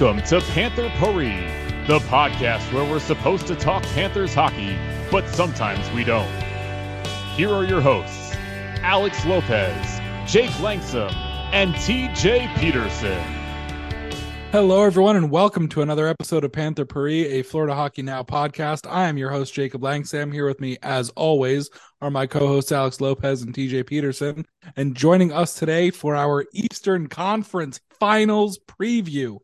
Welcome to Panther Puri, the podcast where we're supposed to talk Panthers hockey, but sometimes we don't. Here are your hosts, Alex Lopez, Jake Langsam, and TJ Peterson. Hello, everyone, and welcome to another episode of Panther Puri, a Florida Hockey Now podcast. I am your host, Jacob Langsam. Here with me, as always, are my co-hosts, Alex Lopez and TJ Peterson. And joining us today for our Eastern Conference Finals preview,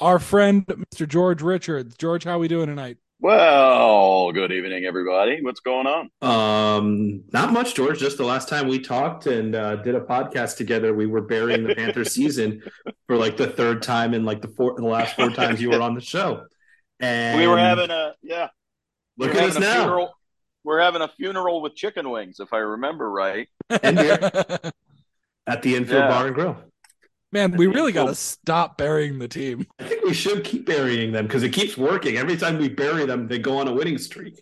our friend, Mr. George Richards. George, how are we doing tonight? Well, good evening, everybody. What's going on? Not much, George. Just the last time we talked and did a podcast together, we were burying the Panther season for like the third time in like the last four times you were on the show. And we were having a Look at us now. Funeral. We're having a funeral with chicken wings, if I remember right. And at the Infield Bar and Grill. Man, we really got to stop burying the team. I think we should keep burying them because it keeps working. Every time we bury them, they go on a winning streak.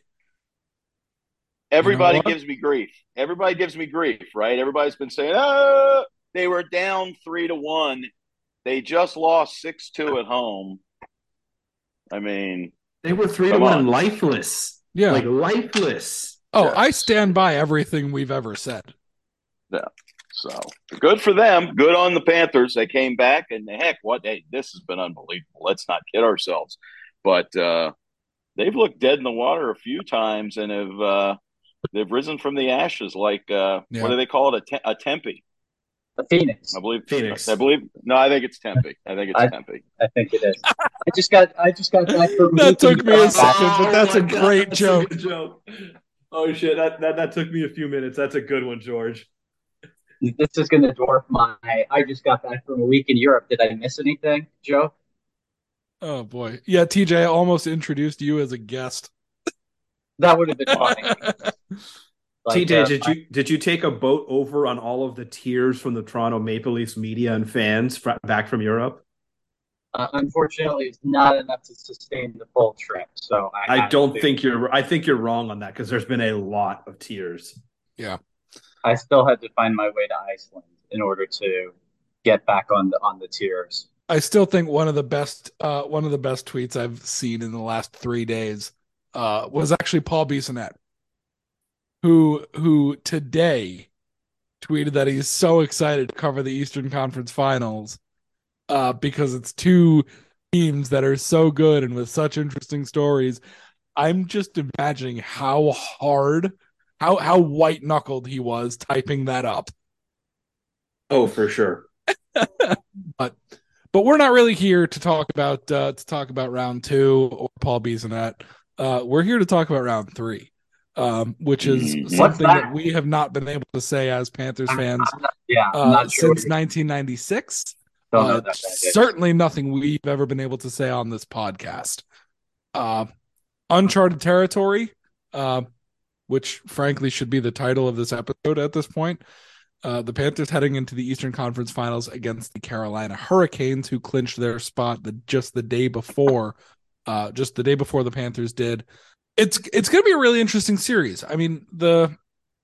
Everybody gives me grief. Everybody gives me grief, right? Everybody's been saying, oh, they were down 3-1. They just lost 6-2 at home. I mean. They were 3-1 lifeless. Yeah. Like lifeless. Oh, yes. I stand by everything we've ever said. Yeah. So good for them. Good on the Panthers. They came back, and heck, this has been unbelievable. Let's not kid ourselves. But they've looked dead in the water a few times, and have they've risen from the ashes like what do they call it? A Tempe, a Phoenix. I think it's Tempe. I think it is. I just got back from that took me a second, but that's a great joke. A joke. Oh shit! That took me a few minutes. That's a good one, George. This is going to dwarf my I just got back from a week in Europe. Did I miss anything, Joe? Oh, boy. Yeah, TJ, I almost introduced you as a guest. That would have been funny. TJ, did you take a boat over on all of the tears from the Toronto Maple Leafs media and fans back from Europe? Unfortunately, it's not enough to sustain the full trip. So I think you're wrong on that because there's been a lot of tears. Yeah. I still had to find my way to Iceland in order to get back on the tiers. I still think one of the best tweets I've seen in the last 3 days was actually Paul Bissonnette, who today tweeted that he's so excited to cover the Eastern Conference Finals because it's two teams that are so good and with such interesting stories. I'm just imagining how hard. How white-knuckled he was typing that up. Oh, for sure. but we're not really here to talk about round two or Paul Bissonnette. We're here to talk about round three, which is something that we have not been able to say as Panthers fans since 1996. Certainly nothing we've ever been able to say on this podcast. Uncharted territory. Which frankly should be the title of this episode at this point. The Panthers heading into the Eastern Conference Finals against the Carolina Hurricanes, who clinched their spot just the day before the Panthers did. It's going to be a really interesting series. I mean,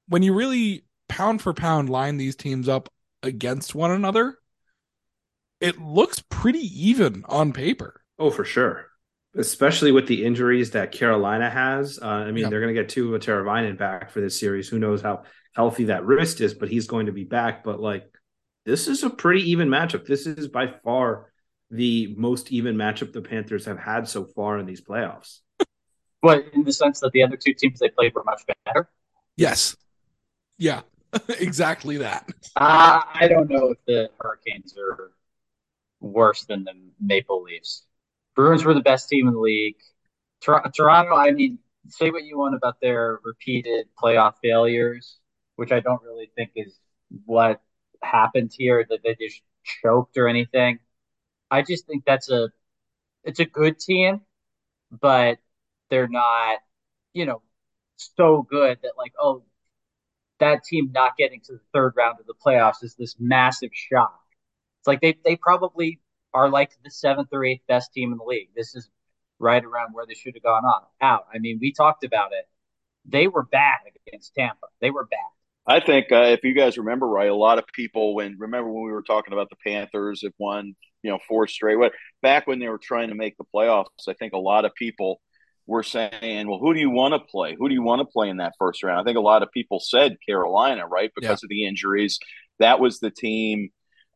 when you really pound for pound line these teams up against one another, it looks pretty even on paper. Oh, for sure. Especially with the injuries that Carolina has. They're going to get Tua Teravainen back for this series. Who knows how healthy that wrist is, but he's going to be back. But, this is a pretty even matchup. This is by far the most even matchup the Panthers have had so far in these playoffs. But in the sense that the other two teams they played were much better? Yes. Yeah, exactly that. I don't know if the Hurricanes are worse than the Maple Leafs. Bruins were the best team in the league. Toronto, say what you want about their repeated playoff failures, which I don't really think is what happened here, that they just choked or anything. I just think it's a good team, but they're not, so good that that team not getting to the third round of the playoffs is this massive shock. It's like they probably are the seventh or eighth best team in the league. This is right around where they should have gone out. We talked about it. They were bad against Tampa. They were bad. I think if you guys remember right, a lot of people, remember when we were talking about the Panthers have won four straight. Back when they were trying to make the playoffs, I think a lot of people were saying, well, who do you want to play? Who do you want to play in that first round? I think a lot of people said Carolina, right, because of the injuries. That was the team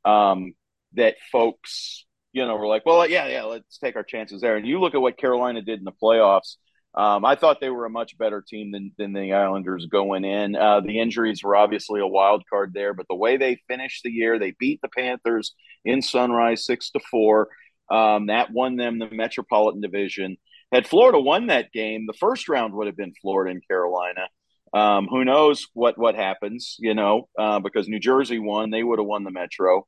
that folks, were like, well, yeah, let's take our chances there. And you look at what Carolina did in the playoffs. I thought they were a much better team than the Islanders going in. The injuries were obviously a wild card there, but the way they finished the year, they beat the Panthers in Sunrise 6-4. That won them the Metropolitan Division. Had Florida won that game, the first round would have been Florida and Carolina. Who knows what happens, because New Jersey won. They would have won the Metro.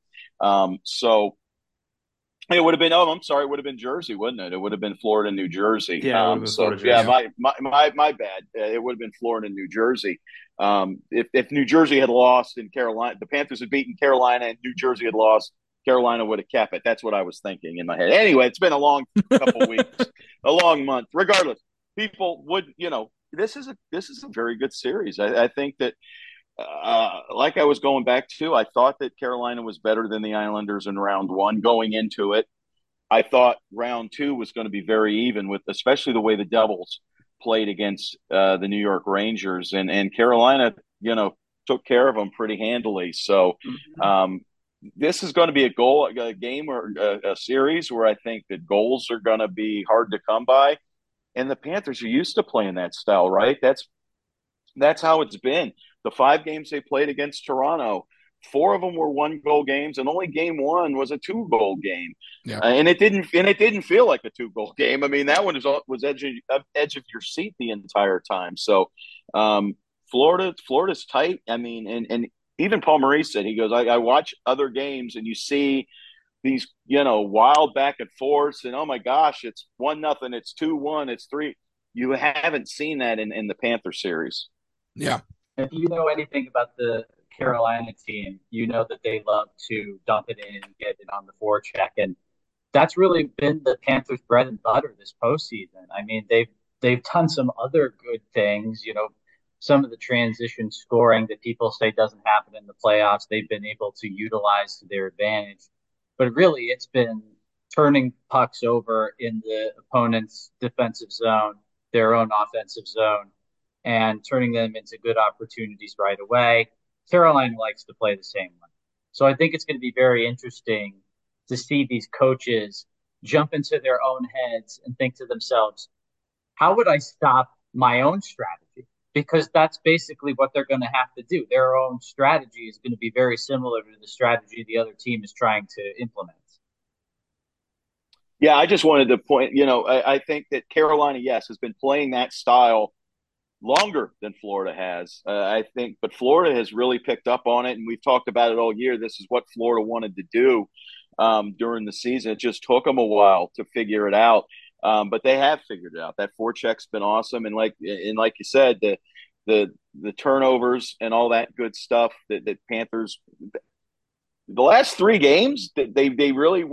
So it would have been, it would have been Jersey, wouldn't it? It would have been Florida and New Jersey. Yeah, my bad. It would have been Florida and New Jersey. If New Jersey had lost in Carolina, the Panthers had beaten Carolina and New Jersey had lost, Carolina would have kept it. That's what I was thinking in my head. Anyway, it's been a long couple weeks, a long month. Regardless, people would, this is a very good series. I think that, like I was going back to, I thought that Carolina was better than the Islanders in round one going into it. I thought round two was going to be very even, with especially the way the Devils played against the New York Rangers, and Carolina, took care of them pretty handily. So, this is going to be a game or a series where I think that goals are going to be hard to come by. And the Panthers are used to playing that style, right? That's how it's been. The 5 games they played against Toronto, 4 of them were 1-goal games, and only game 1 was a 2-goal game. Yeah. And it didn't feel like a 2-goal game. I mean, that one was edge of your seat the entire time. So Florida's tight. I mean, and even Paul Maurice said, he goes, I watch other games and you see these, wild back and forths, and oh my gosh, it's 1-0, it's 2-1, it's 3. You haven't seen that in the Panther series. Yeah. If you know anything about the Carolina team, you know that they love to dump it in and get it on the forecheck. And that's really been the Panthers' bread and butter this postseason. I mean, they've done some other good things, some of the transition scoring that people say doesn't happen in the playoffs, they've been able to utilize to their advantage. But really, it's been turning pucks over in the opponent's defensive zone, their own offensive zone, and turning them into good opportunities right away. Carolina likes to play the same one. So I think it's going to be very interesting to see these coaches jump into their own heads and think to themselves, how would I stop my own strategy? Because that's basically what they're going to have to do. Their own strategy is going to be very similar to the strategy the other team is trying to implement. Yeah, I just wanted to point, I think that Carolina, yes, has been playing that style longer than Florida has, I think. But Florida has really picked up on it, and we've talked about it all year. This is what Florida wanted to do during the season. It just took them a while to figure it out. But they have figured it out. That forecheck's been awesome, and like you said, the turnovers and all that good stuff that Panthers. The last 3 games, they really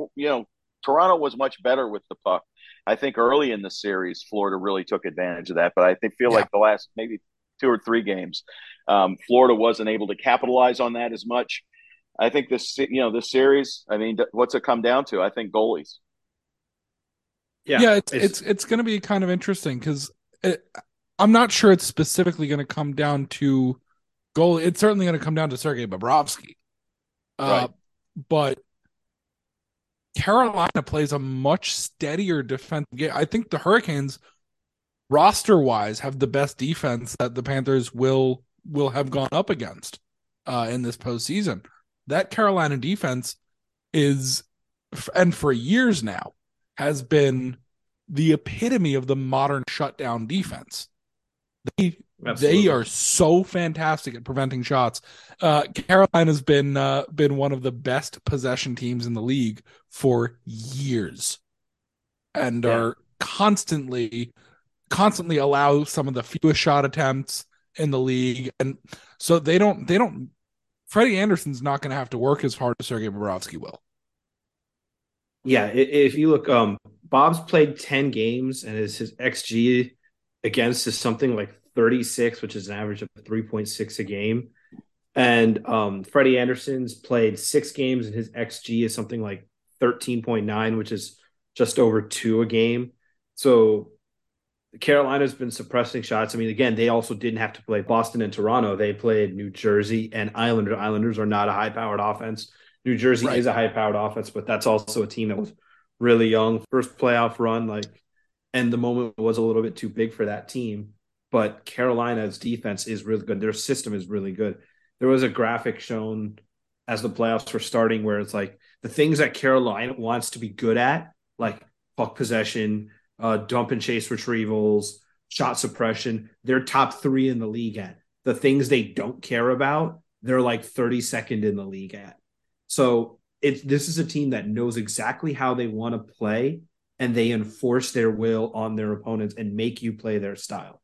Toronto was much better with the puck. I think early in the series, Florida really took advantage of that. But I feel like the last maybe 2 or 3 games, Florida wasn't able to capitalize on that as much. I think this series. I mean, what's it come down to? I think goalies. Yeah, it's going to be kind of interesting because I'm not sure it's specifically going to come down to goal. It's certainly going to come down to Sergei Bobrovsky, right. But Carolina plays a much steadier defense. I think the Hurricanes, roster-wise, have the best defense that the Panthers will have gone up against in this postseason. That Carolina defense is, and for years now, has been the epitome of the modern shutdown defense. They are so fantastic at preventing shots. Carolina's been one of the best possession teams in the league for years, and are constantly allow some of the fewest shot attempts in the league, and so they don't. Freddie Anderson's not going to have to work as hard as Sergei Bobrovsky will. Yeah, if you look, Bob's played 10 games, and his XG against is something like 36, which is an average of 3.6 a game. And Freddie Anderson's played 6 games, and his XG is something like 13.9, which is just over 2 a game. So Carolina's been suppressing shots. I mean, again, they also didn't have to play Boston and Toronto. They played New Jersey and Islanders. Islanders are not a high-powered offense. New Jersey is a high-powered offense, but that's also a team that was really young. First playoff run, and the moment was a little bit too big for that team. But Carolina's defense is really good. Their system is really good. There was a graphic shown as the playoffs were starting where it's like the things that Carolina wants to be good at, like puck possession, dump and chase retrievals, shot suppression, they're top 3 in the league at. The things they don't care about, they're like 32nd in the league at. So this is a team that knows exactly how they want to play, and they enforce their will on their opponents and make you play their style.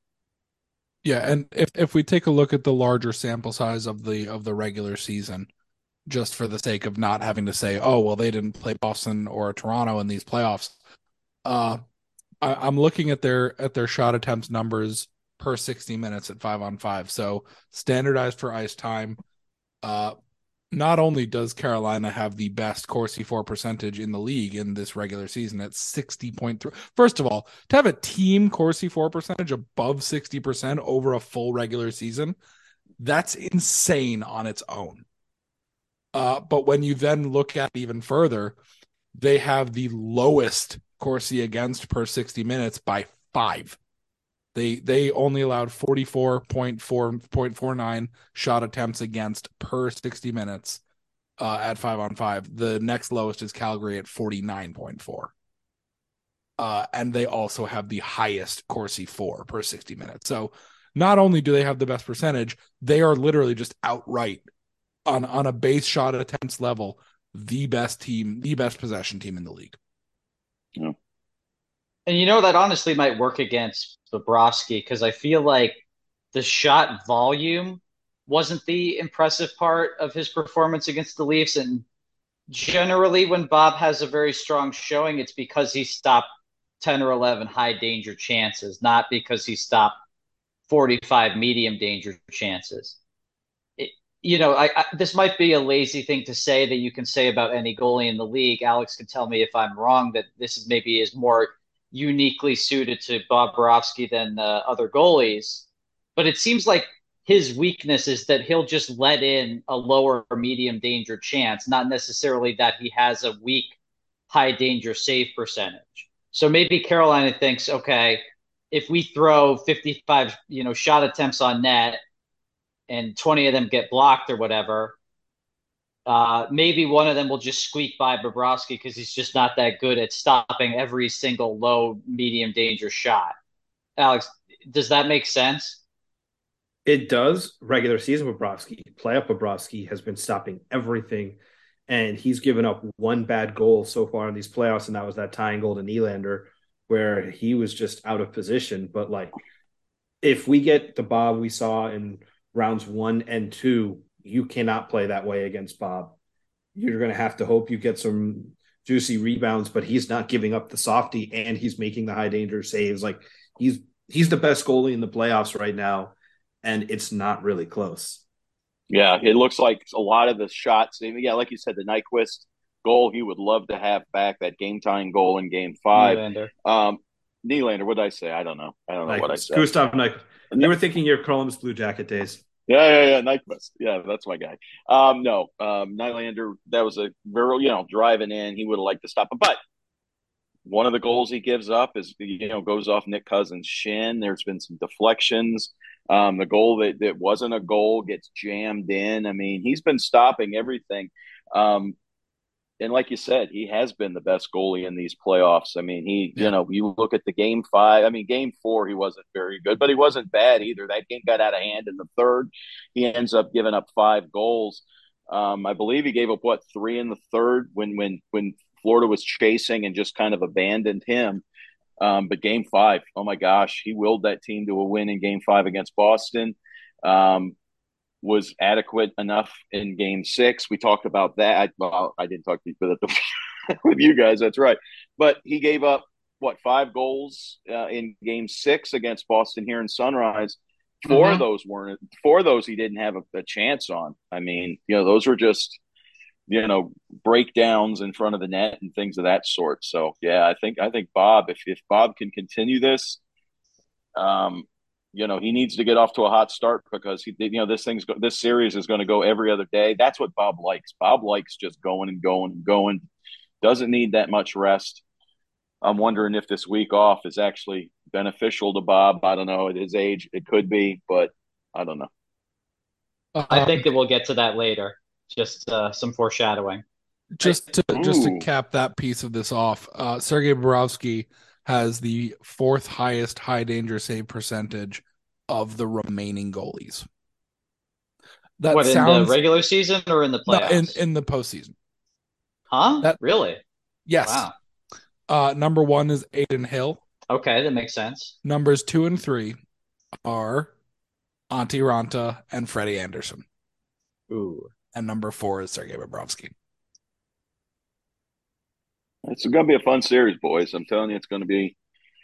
Yeah, and if we take a look at the larger sample size of the regular season, just for the sake of not having to say, oh, well, they didn't play Boston or Toronto in these playoffs, I'm looking at their shot attempts numbers per 60 minutes at 5-on-5. So standardized for ice time. Not only does Carolina have the best Corsi .4 percentage in the league in this regular season at 60.3. First of all, to have a team Corsi .4 percentage above 60% over a full regular season, that's insane on its own. But when you then look at even further, they have the lowest Corsi against per 60 minutes by 5. They only allowed 44.49 shot attempts against per 60 minutes at 5-on-5. The next lowest is Calgary at 49.4. And they also have the highest Corsi .4 per 60 minutes. So not only do they have the best percentage, they are literally just outright on a base shot attempts level, the best team, the best possession team in the league. Yeah. And that honestly might work against Bobrovsky, because I feel like the shot volume wasn't the impressive part of his performance against the Leafs. And generally when Bob has a very strong showing, it's because he stopped 10 or 11 high danger chances, not because he stopped 45 medium danger chances. This might be a lazy thing to say that you can say about any goalie in the league. Alex can tell me if I'm wrong, that this is maybe is more uniquely suited to Bobrovsky than other goalies. But it seems like his weakness is that he'll just let in a lower or medium danger chance, not necessarily that he has a weak high danger save percentage. So maybe Carolina thinks, okay, if we throw 55, shot attempts on net, and 20 of them get blocked or whatever, maybe one of them will just squeak by Bobrovsky because he's just not that good at stopping every single low, medium danger shot. Alex, does that make sense? It does. Regular season Bobrovsky, playoff Bobrovsky has been stopping everything, and he's given up one bad goal so far in these playoffs, and that was that tying goal to Nylander where he was just out of position. But, if we get the Bob we saw in – rounds 1 and 2, you cannot play that way against Bob. You're going to have to hope you get some juicy rebounds, but he's not giving up the softie, and he's making the high danger saves. He's the best goalie in the playoffs right now, and it's not really close. Yeah, it looks like a lot of the shots. Yeah, like you said, the Nyquist goal, he would love to have back, that game-tying goal in Game 5. Nylander, what did I say? I don't know what I said. Gustav Nyquist. You were thinking your Columbus Blue Jacket days. Yeah, Nyquist. Yeah, that's my guy. Nylander, that was a very, driving in. He would have liked to stop him. But one of the goals he gives up is, goes off Nick Cousins' shin. There's been some deflections. The goal that wasn't a goal gets jammed in. I mean, he's been stopping everything. And like you said, he has been the best goalie in these playoffs. I mean, you look at the Game 5. I mean, Game 4, he wasn't very good, but he wasn't bad either. That game got out of hand in the third. He ends up giving up 5 goals. I believe he gave up, 3 in the third when Florida was chasing and just kind of abandoned him. But Game 5, oh my gosh, he willed that team to a win in Game 5 against Boston. Was adequate enough in Game 6. We talked about that. Well, I didn't talk to with you guys. That's right. But he gave up 5 goals in Game 6 against Boston here in Sunrise. Four of those he didn't have a chance on. I mean, those were just you know, breakdowns in front of the net and things of that sort. So yeah, I think Bob, if Bob can continue this, you know, he needs to get off to a hot start, because he, you know, this series is going to go every other day. That's what Bob likes. Bob likes just going and going and going. Doesn't need that much rest. I'm wondering if this week off is actually beneficial to Bob. I don't know. At his age, it could be, but I don't know. I think that we'll get to that later. Just some foreshadowing. Just to cap that piece of this off, Sergei Bobrovsky has the fourth highest high danger save percentage of the remaining goalies. That what, sounds... in the regular season or in the playoffs? No, in the postseason. Huh? That... Really? Yes. Wow. Number one is Aiden Hill. Okay, that makes sense. Numbers 2 and 3 are Antti Raanta and Freddie Anderson. Ooh. And number 4 is Sergei Bobrovsky. It's going to be a fun series, boys. I'm telling you, it's going to be.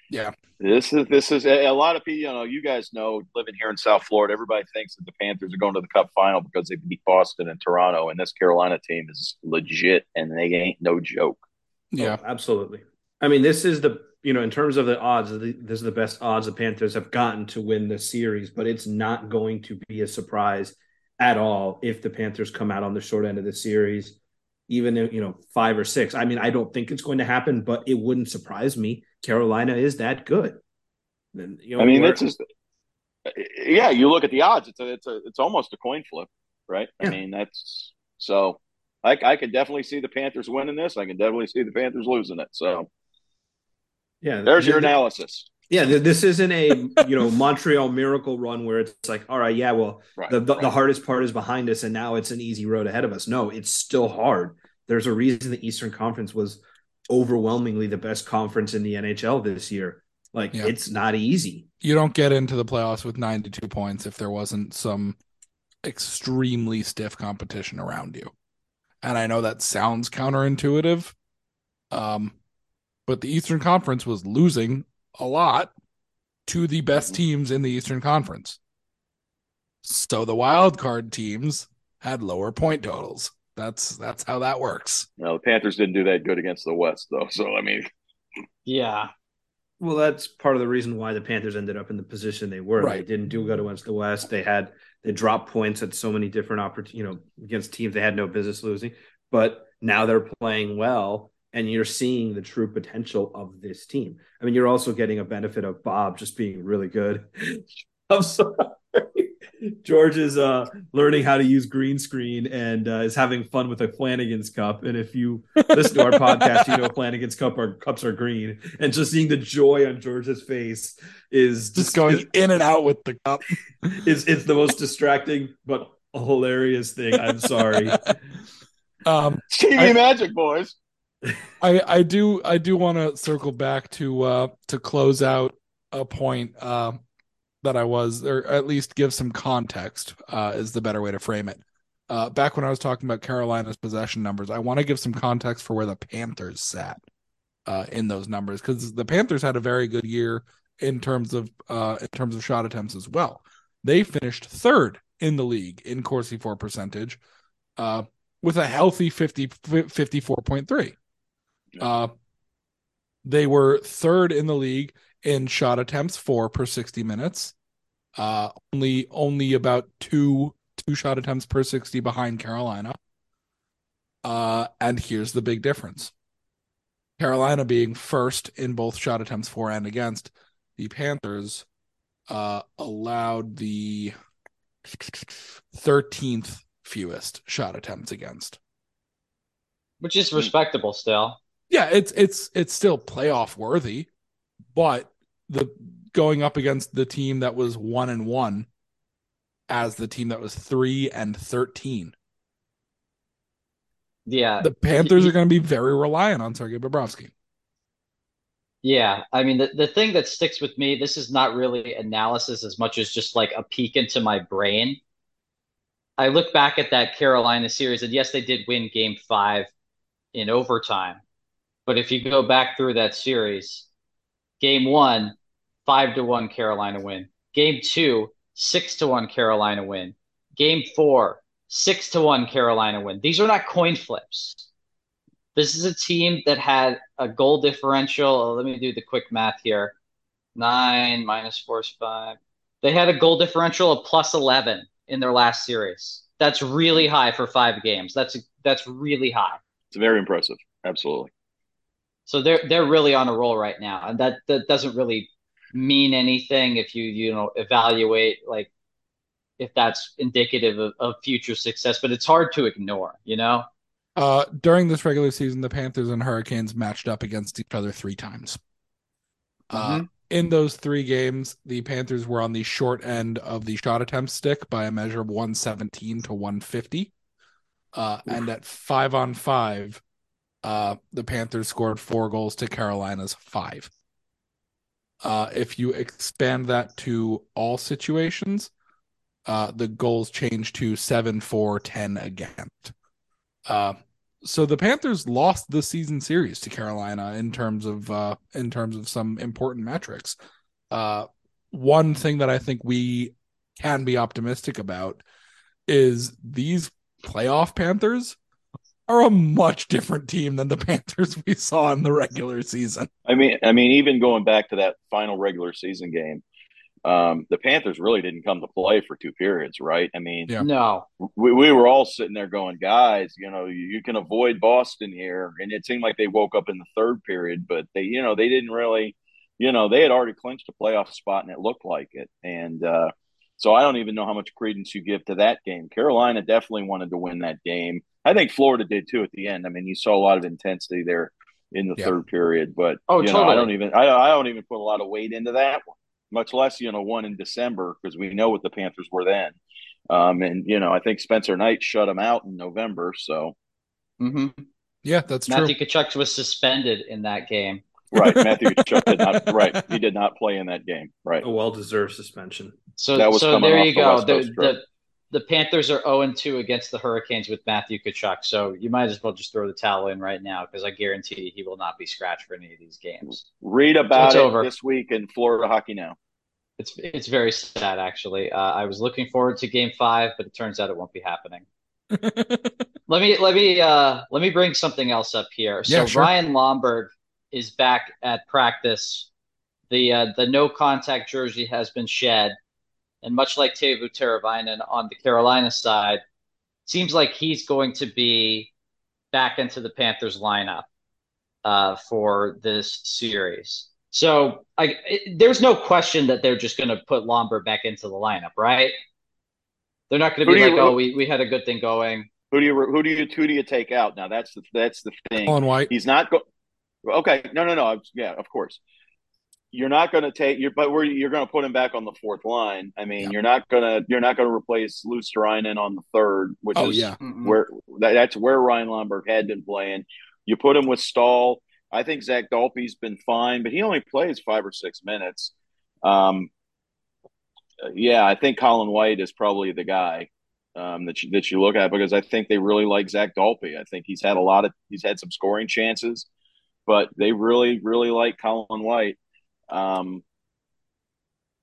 Yeah. This is a lot of people, you know, you guys know, living here in South Florida, everybody thinks that the Panthers are going to the Cup final because they beat Boston and Toronto, and this Carolina team is legit, and they ain't no joke. Yeah, oh, absolutely. I mean, this is the, you know, in terms of the odds, this is the best odds the Panthers have gotten to win this series, but it's not going to be a surprise at all if the Panthers come out on the short end of the series, even, you know, 5 or 6. I mean, I don't think it's going to happen, but it wouldn't surprise me. Carolina is that good. And, you know, I mean, that's just, yeah, you look at the odds, it's almost a coin flip, right? Yeah. I mean, that's so. I could definitely see the Panthers winning this. I can definitely see the Panthers losing it. So, yeah, there's your analysis. Yeah, this isn't a Montreal miracle run where it's like, all right, yeah, well, the hardest part is behind us, and now it's an easy road ahead of us. No, it's still hard. There's a reason the Eastern Conference was overwhelmingly the best conference in the NHL this year. Like, It's not easy. You don't get into the playoffs with 92 points if there wasn't some extremely stiff competition around you. And I know that sounds counterintuitive, but the Eastern Conference was losing a lot to the best teams in the Eastern Conference. So the wild card teams had lower point totals. That's how that works. No, the Panthers didn't do that good against the West, though. So, I mean. Yeah. Well, that's part of the reason why the Panthers ended up in the position they were. Right. They didn't do good against the West. They dropped points at so many different against teams they had no business losing. But now they're playing well, and you're seeing the true potential of this team. I mean, you're also getting a benefit of Bob just being really good. I'm sorry. George is learning how to use green screen and is having fun with a Flanagan's cup. And if you listen to our podcast, you know Flanagan's cups are green. And just seeing the joy on George's face is just going in and out with the cup. It's the most distracting but hilarious thing. I'm sorry. TV magic, boys. I do want to circle back to close out a point. That I was, or at least give some context, is the better way to frame it. Back when I was talking about Carolina's possession numbers, I want to give some context for where the Panthers sat in those numbers, because the Panthers had a very good year in terms of shot attempts as well. They finished third in the league in Corsi .4 percentage with a healthy 54.3. They were third in the league in shot attempts .4 per 60 minutes. Only about two shot attempts per 60 behind Carolina. And here's the big difference. Carolina being first in both shot attempts .4 and against, the Panthers allowed the 13th fewest shot attempts against. Which is respectable still. Yeah, it's still playoff worthy, but going up against the team that was 1-1 as the team that was 3-13. Yeah. The Panthers are going to be very reliant on Sergei Bobrovsky. Yeah. I mean, the thing that sticks with me, this is not really analysis as much as just like a peek into my brain. I look back at that Carolina series, and yes, they did win Game 5 in overtime. But if you go back through that series, Game 1, 5-1 Carolina win. Game 2, 6-1 Carolina win. Game 4, 6-1 Carolina win. These are not coin flips. This is a team that had a goal differential. Let me do the quick math here. 9 minus 4 is 5. They had a goal differential of plus 11 in their last series. That's really high for 5 games. That's really high. It's very impressive. Absolutely. So they're really on a roll right now, and that doesn't really mean anything if you evaluate like if that's indicative of future success. But it's hard to ignore, you know. During this regular season, the Panthers and Hurricanes matched up against each other 3 times. In those 3 games, the Panthers were on the short end of the shot attempt stick by a measure of 117 to 150. And at 5-on-5, the Panthers scored 4 goals to Carolina's 5. If you expand that to all situations, the goals change to 7-4-10 again. So the Panthers lost the season series to Carolina in terms of some important metrics. One thing that I think we can be optimistic about is these playoff Panthers are a much different team than the Panthers we saw in the regular season. I mean, even going back to that final regular season game, the Panthers really didn't come to play for 2 periods, right? I mean, yeah. No, we were all sitting there going, guys, you can avoid Boston here. And it seemed like they woke up in the 3rd period, but they didn't really, they had already clinched a playoff spot and it looked like it. And so I don't even know how much credence you give to that game. Carolina definitely wanted to win that game. I think Florida did too at the end. I mean, you saw a lot of intensity there in the 3rd period, but totally. I don't even put a lot of weight into that one. Much less, one in December, because we know what the Panthers were then. I think Spencer Knight shut them out in November. So, yeah, that's Matthew true. Matthew Tkachuk was suspended in that game. Right, Matthew Tkachuk did not. Right, he did not play in that game. Right, a well-deserved suspension. So there you go. The Panthers are 0-2 against the Hurricanes with Matthew Tkachuk. So you might as well just throw the towel in right now, because I guarantee he will not be scratched for any of these games. Read about it this week in Florida Hockey Now. It's very sad, actually. I was looking forward to Game 5, but it turns out it won't be happening. Let me bring something else up here. Yeah, so sure. Ryan Lomberg is back at practice. The no contact jersey has been shed, and much like Teuvo Teravainen on the Carolina side, seems like he's going to be back into the Panthers lineup for this series. So there's no question that they're just going to put Lomberg back into the lineup, right? They're not going to be we had a good thing going. Who do you take out now? That's the thing. Colin White. He's not going. Okay, no. Yeah, of course. You're not going to take you're going to put him back on the 4th line. I mean, you're not going to replace Luostarinen on the 3rd, which where Ryan Lomberg had been playing. You put him with Staal. I think Zach Dalpe's been fine, but he only plays 5 or 6 minutes. I think Colin White is probably the guy that you look at, because I think they really like Zach Dalpe. I think he's had some scoring chances, but they really, really like Colin White. I don't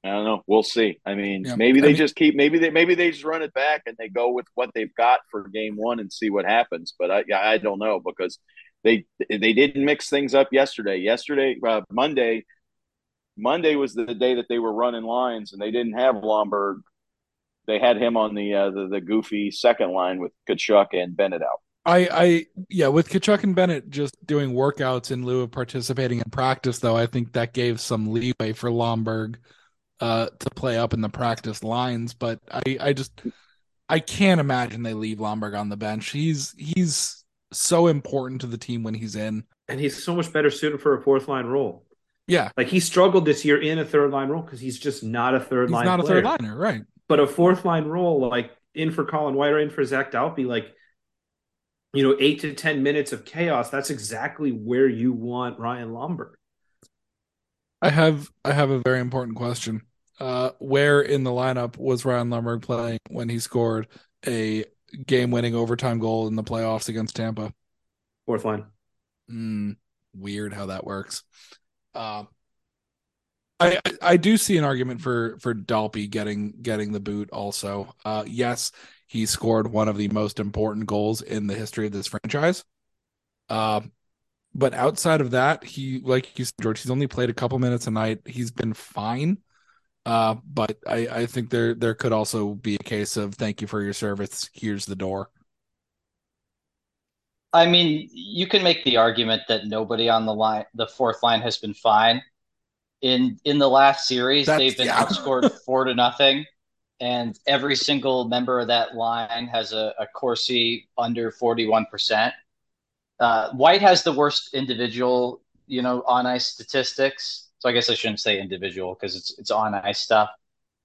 know. We'll see. I mean, maybe they just run it back and they go with what they've got for game 1 and see what happens. But I don't know, because They didn't mix things up yesterday. Monday was the day that they were running lines, and they didn't have Lomberg. They had him on the goofy 2nd line with Tkachuk and Bennett out. With Tkachuk and Bennett just doing workouts in lieu of participating in practice, though, I think that gave some leeway for Lomberg to play up in the practice lines. But I can't imagine they leave Lomberg on the bench. He's so important to the team when he's in, and he's so much better suited for a 4th line role. Yeah, like he struggled this year in a 3rd line role because he's just not a 3rd line. He's not player. A 3rd liner, right? But a 4th line role, like in for Colin White or in for Zach Dalpe, like 8 to 10 minutes of chaos. That's exactly where you want Ryan Lomberg. I have a very important question. Where in the lineup was Ryan Lomberg playing when he scored a game-winning overtime goal in the playoffs against Tampa? 4th line. Weird how that works. I do see an argument for Dalpe getting the boot also. Yes, he scored one of the most important goals in the history of this franchise. But outside of that, he, like you said, George, he's only played a couple minutes a night. He's been fine. But I think there could also be a case of thank you for your service. Here's the door. I mean, you can make the argument that nobody on the line, the fourth line, has been fine. In the last series, they've been outscored 4-0, and every single member of that line has a Corsi under 41%. White has the worst individual, on ice statistics. So I guess I shouldn't say individual because it's on ice stuff.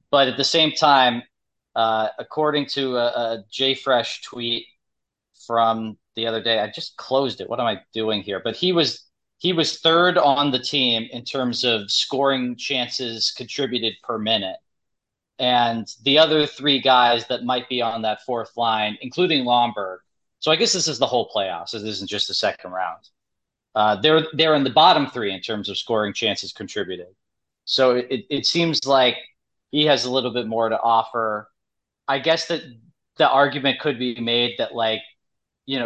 But at the same time, according to a JFresh tweet from the other day, I just closed it. What am I doing here? But he was third on the team in terms of scoring chances contributed per minute. And the other three guys that might be on that fourth line, including Lomberg. So I guess this is the whole playoffs. This isn't just the second round. They're in the bottom three in terms of scoring chances contributed. So it seems like he has a little bit more to offer. I guess that the argument could be made that,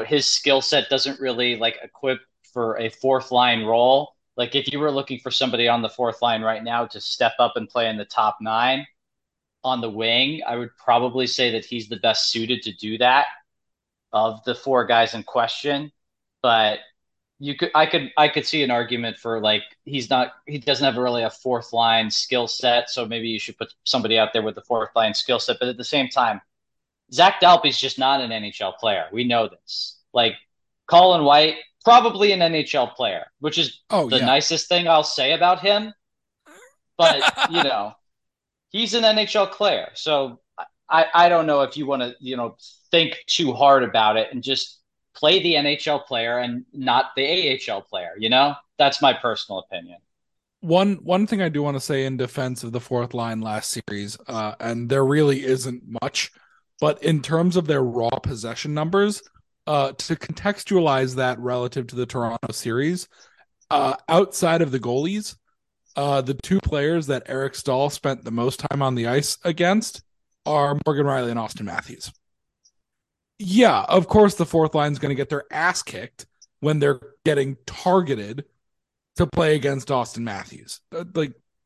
his skill set doesn't really, equip for a fourth line role. If you were looking for somebody on the fourth line right now to step up and play in the top nine on the wing, I would probably say that he's the best suited to do that of the four guys in question. But I could see an argument for he doesn't have really a fourth line skill set, so maybe you should put somebody out there with the fourth line skill set. But at the same time, Zach Dalpe is just not an NHL player. We know this. Colin White, probably an NHL player, which is the nicest thing I'll say about him. But he's an NHL player, so I don't know if you want to think too hard about it and just play the NHL player and not the AHL player, That's my personal opinion. One thing I do want to say in defense of the fourth line last series, and there really isn't much, but in terms of their raw possession numbers, to contextualize that relative to the Toronto series, outside of the goalies, the two players that Eric Staal spent the most time on the ice against are Morgan Rielly and Austin Matthews. Yeah, of course the fourth line is going to get their ass kicked when they're getting targeted to play against Austin Matthews.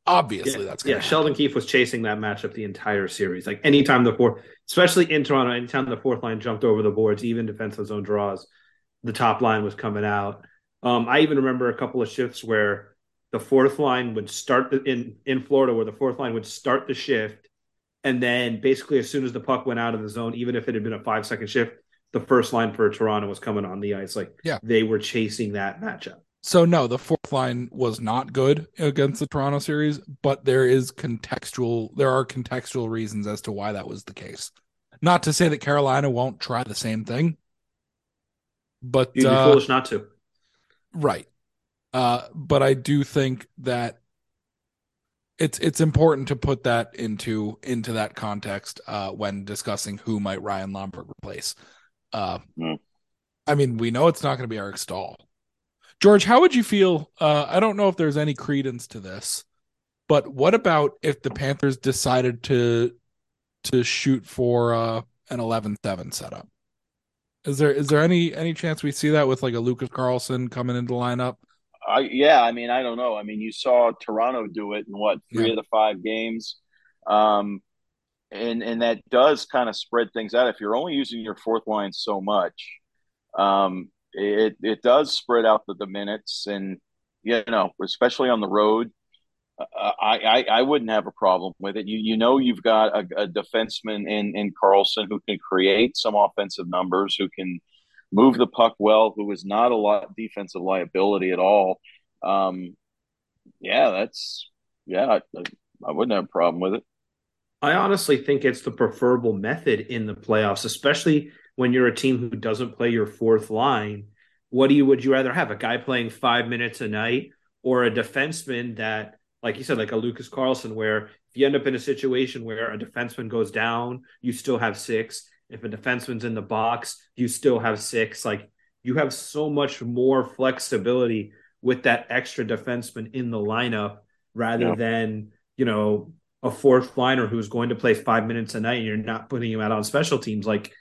Obviously that's going to happen. Sheldon Keefe was chasing that matchup the entire series. Anytime the fourth, especially in Toronto, anytime the fourth line jumped over the boards, even defensive zone draws, the top line was coming out. I even remember a couple of shifts where the fourth line would start in Florida, where the fourth line would start the shift. And then basically as soon as the puck went out of the zone, even if it had been a 5-second shift, the first line for Toronto was coming on the ice. They were chasing that matchup. So no, the fourth line was not good against the Toronto series, but there are contextual reasons as to why that was the case. Not to say that Carolina won't try the same thing, but you'd be foolish not to. Right. But I do think that it's important to put that into that context when discussing who might Ryan Lomberg replace. I mean, we know it's not going to be Eric Staal. George, how would you feel? I don't know if there's any credence to this, but what about if the Panthers decided to shoot for an 11-7 setup? Is there any chance we see that with a Lucas Carlsson coming into lineup? I don't know. I mean, you saw Toronto do it in three of the 5 games. And that does kind of spread things out. If you're only using your fourth line so much, it does spread out the minutes. And, especially on the road, I wouldn't have a problem with it. You've got a defenseman in Carlsson who can create some offensive numbers, who can move the puck well, who is not defensive liability at all. I wouldn't have a problem with it. I honestly think it's the preferable method in the playoffs, especially when you're a team who doesn't play your fourth line. Would you rather have a guy playing 5 minutes a night or a defenseman that, like you said, like a Lucas Carlsson, where if you end up in a situation where a defenseman goes down, you still have 6. If a defenseman's in the box, you still have 6. You have so much more flexibility with that extra defenseman in the lineup rather than, you know, a fourth liner who's going to play 5 minutes a night and you're not putting him out on special teams. Like,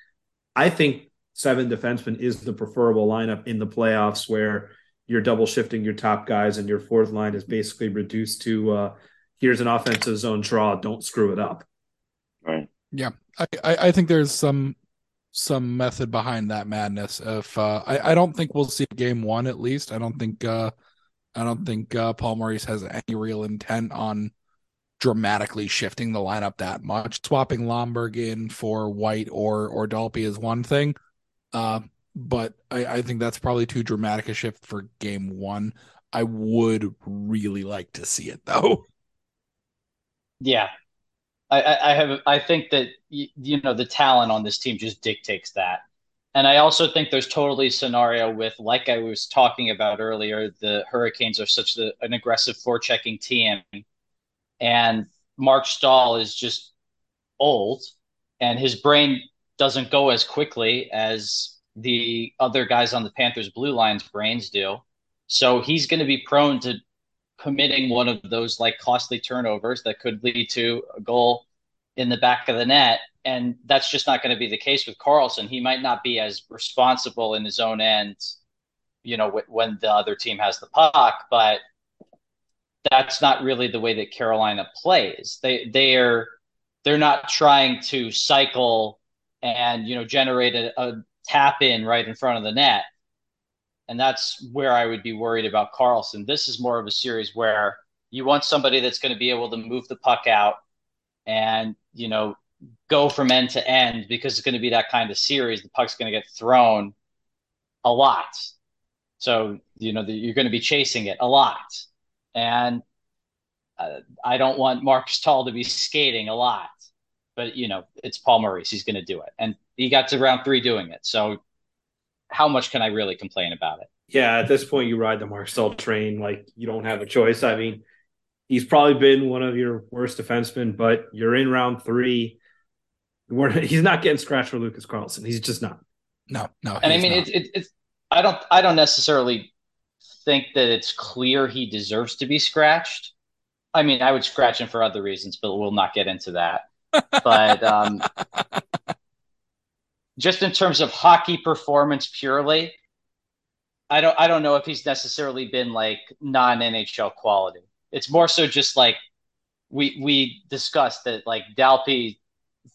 I think seven defensemen is the preferable lineup in the playoffs, where you're double shifting your top guys and your fourth line is basically reduced to here's an offensive zone draw. Don't screw it up. Right. Yeah. I think there's some method behind that madness. If I don't think we'll see game one, at least. I don't think Paul Maurice has any real intent on dramatically shifting the lineup that much. Swapping Lomberg in for White or Dalpe is one thing. But I think that's probably too dramatic a shift for game one. I would really like to see it, though. Yeah. I think that, you know, the talent on this team just dictates that. And I also think there's totally a scenario with, like I was talking about earlier, the Hurricanes are such an aggressive forechecking team. And Mark Staal is just old, and his brain doesn't go as quickly as the other guys on the Panthers' blue line's brains do. So he's going to be prone to committing one of those like costly turnovers that could lead to a goal in the back of the net. And that's just not going to be the case with Carlsson. He might not be as responsible in his own end, you know, when the other team has the puck, but that's not really the way that Carolina plays. They're not trying to cycle and, you know, generate a tap in right in front of the net. And that's where I would be worried about Carlsson. This is more of a series where you want somebody that's going to be able to move the puck out and, you know, go from end to end, because it's going to be that kind of series. The puck's going to get thrown a lot. So, you know, you're going to be chasing it a lot. And I don't want Mark Staal to be skating a lot. But, you know, it's Paul Maurice. He's going to do it. And he got to round three doing it. So how much can I really complain about it? Yeah, at this point, you ride the Mark Staal train. Like, you don't have a choice. I mean, he's probably been one of your worst defensemen, but you're in round three. He's not getting scratched for Lucas Carlsson. He's just not. No. And I mean, it's I don't necessarily think that it's clear he deserves to be scratched. I mean, I would scratch him for other reasons, but we'll not get into that. But just in terms of hockey performance purely, I don't know if he's necessarily been like non-NHL quality. It's more so just like we discussed that, like, Dalpe,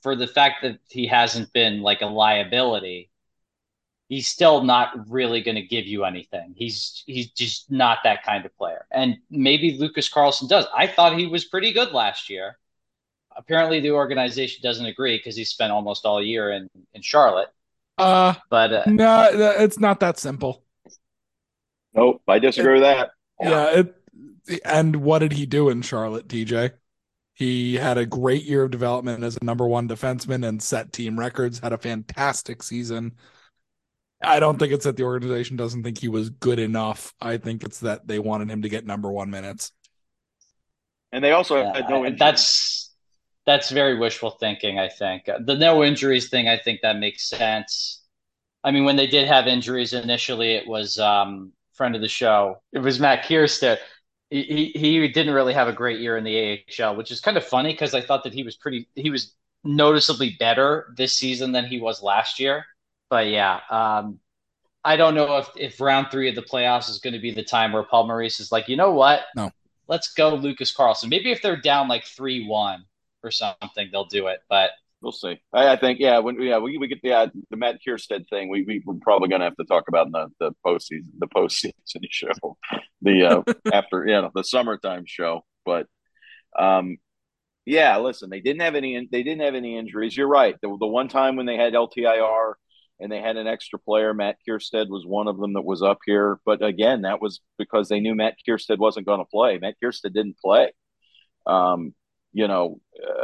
for the fact that he hasn't been like a liability, he's still not really going to give you anything. He's just not that kind of player. And maybe Lucas Carlsson does. I thought he was pretty good last year. Apparently the organization doesn't agree, because he spent almost all year in Charlotte. But no, it's not that simple. Nope, I disagree with that. Yeah, and what did he do in Charlotte, TJ? He had a great year of development as a number one defenseman and set team records, had a fantastic season. I don't think it's that the organization doesn't think he was good enough. I think it's that they wanted him to get number 1 minutes. And they also had no injuries. That's very wishful thinking, I think. The no injuries thing, I think that makes sense. I mean, when they did have injuries initially, it was friend of the show. It was Matt Kierster. He didn't really have a great year in the AHL, which is kind of funny, because I thought that he was noticeably better this season than he was last year. But yeah, I don't know if round three of the playoffs is going to be the time where Paul Maurice is like, you know what? No, let's go Lucas Carlsson. Maybe if they're down like 3-1. Or something, they'll do it, but we'll see. I think, we get the Matt Kierstead thing. We're probably going to have to talk about in the postseason, show, after the summertime show. But listen, they didn't have any injuries. You're right. The one time when they had LTIR and they had an extra player, Matt Kierstead was one of them that was up here. But again, that was because they knew Matt Kierstead wasn't going to play. Matt Kierstead didn't play. You know,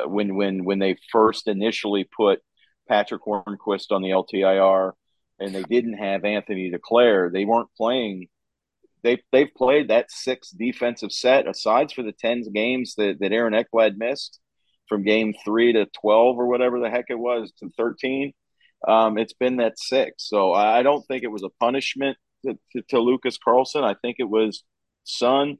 when they first initially put Patrick Hornquist on the LTIR and they didn't have Anthony Duclair, they weren't playing. They've played that sixth defensive set, aside for the 10 games that Aaron Ekblad missed from game 3 to 12 or whatever the heck it was, to 13. It's been that six. So I don't think it was a punishment to Lucas Carlsson. I think it was, son,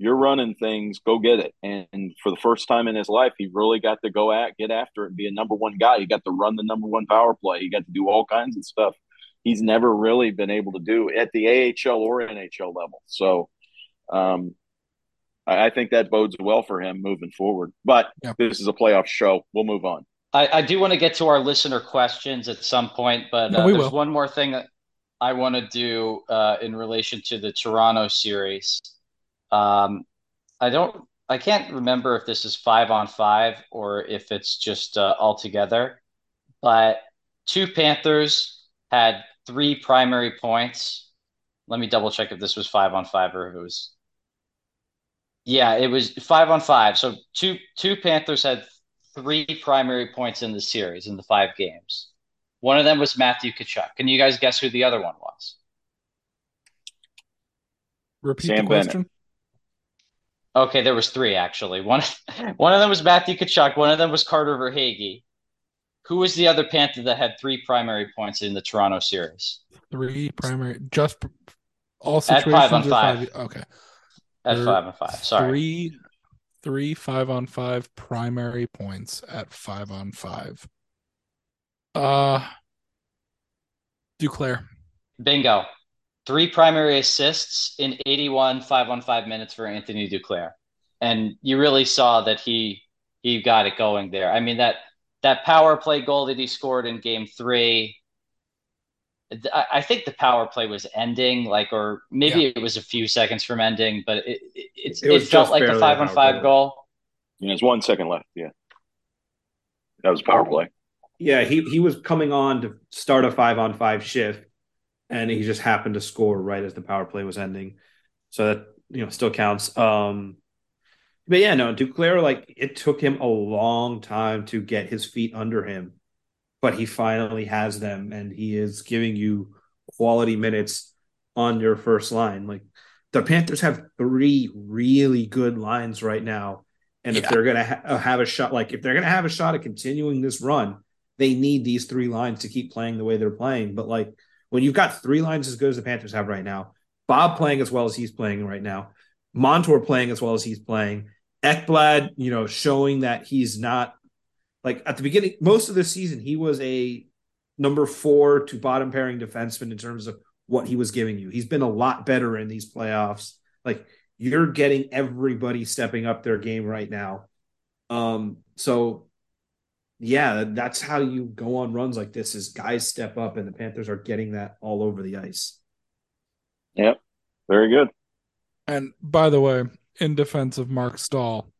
you're running things, go get it. And for the first time in his life, he really got to get after it and be a number one guy. He got to run the number one power play. He got to do all kinds of stuff he's never really been able to do at the AHL or NHL level. So I think that bodes well for him moving forward. But This is a playoff show. We'll move on. I do want to get to our listener questions at some point, but there's one more thing that I want to do in relation to the Toronto series. I can't remember if this is 5-on-5 or if it's just all together, but two Panthers had three primary points. Let me double check if this was 5-on-5 or if it was. Yeah, it was 5-on-5. So two Panthers had three primary points in the series in the five games. One of them was Matthew Tkachuk. Can you guys guess who the other one was? Repeat Sam the question. Bennett. Okay, there was three, actually. One of them was Matthew Tkachuk. One of them was Carter Verhaeghe. Who was the other Panther that had three primary points in the Toronto series? Three primary – just all situations? At 5-on-5. Okay. At 5-on-5, sorry. Three 5-on-5 primary points at 5-on-5. Duclair. Bingo. Three primary assists in 81 5-on-5 minutes for Anthony Duclair. And you really saw that he got it going there. I mean, that power play goal that he scored in game three, I think the power play was ending, it was a few seconds from ending, but it felt like the 5-on-5 goal. Yeah, there's 1 second left, yeah. That was power play. Yeah, he was coming on to start a 5-on-5 shift, and he just happened to score right as the power play was ending. So that, still counts. But yeah, no, Duclair, it took him a long time to get his feet under him, but he finally has them, and he is giving you quality minutes on your first line. The Panthers have three really good lines right now, and if they're going to have a shot, if they're going to have a shot at continuing this run, they need these three lines to keep playing the way they're playing. But when you've got three lines as good as the Panthers have right now, Bob playing as well as he's playing right now, Montour playing as well as he's playing, Ekblad, showing that he's not at the beginning, most of the season, he was a number 4 to bottom pairing defenseman in terms of what he was giving you. He's been a lot better in these playoffs. You're getting everybody stepping up their game right now. That's how you go on runs like this, is guys step up, and the Panthers are getting that all over the ice. Yep, very good. And by the way, in defense of Mark Staal,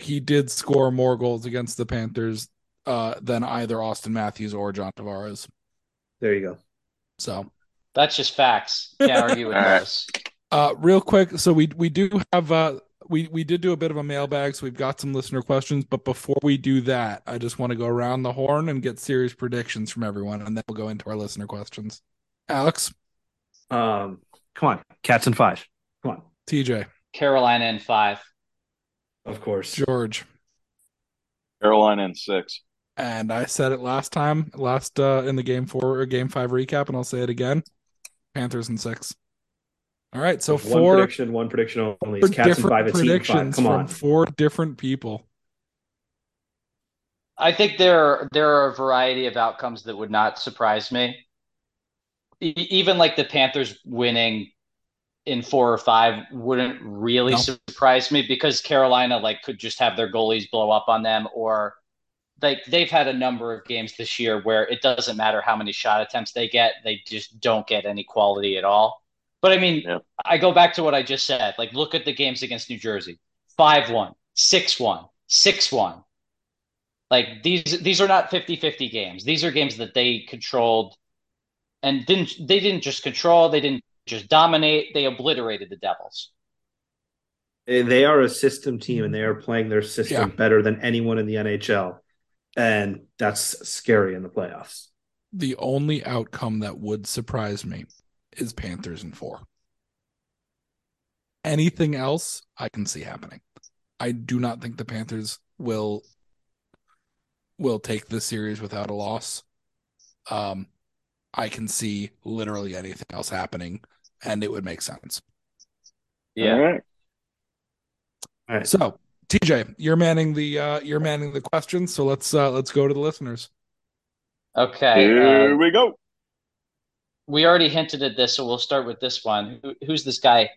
he did score more goals against the Panthers than either Austin Matthews or John Tavares. There you go. So that's just facts. Can't argue with those. Real quick, so we do have we did do a bit of a mailbag, so we've got some listener questions. But before we do that, I just want to go around the horn and get serious predictions from everyone, and then we'll go into our listener questions. Alex, come on, Cats in 5. Come on, TJ, Carolina in 5. Of course. George. Carolina in 6. And I said it last time in the game 5 recap, and I'll say it again. Panthers in 6. All right, so one prediction only. Cats in 5 at team 5. Come on. 4 different people. I think there are a variety of outcomes that would not surprise me. Even the Panthers winning in 4 or 5 wouldn't really surprise me, because Carolina could just have their goalies blow up on them, or they've had a number of games this year where it doesn't matter how many shot attempts they get. They just don't get any quality at all. But I mean, I go back to what I just said, look at the games against New Jersey, 5-1, 6-1, 6-1. These are not 50-50 games. These are games that they controlled, and they didn't just control. They didn't just dominate. They obliterated the Devils. They are a system team, and they are playing their system better than anyone in the NHL. And that's scary in the playoffs. The only outcome that would surprise me is Panthers in 4. Anything else I can see happening. I do not think the Panthers will take this series without a loss. I can see literally anything else happening, and it would make sense. Yeah. All right. All right. So TJ, you're manning the questions. So let's go to the listeners. Okay. Here we go. We already hinted at this, so we'll start with this one. Who's this guy?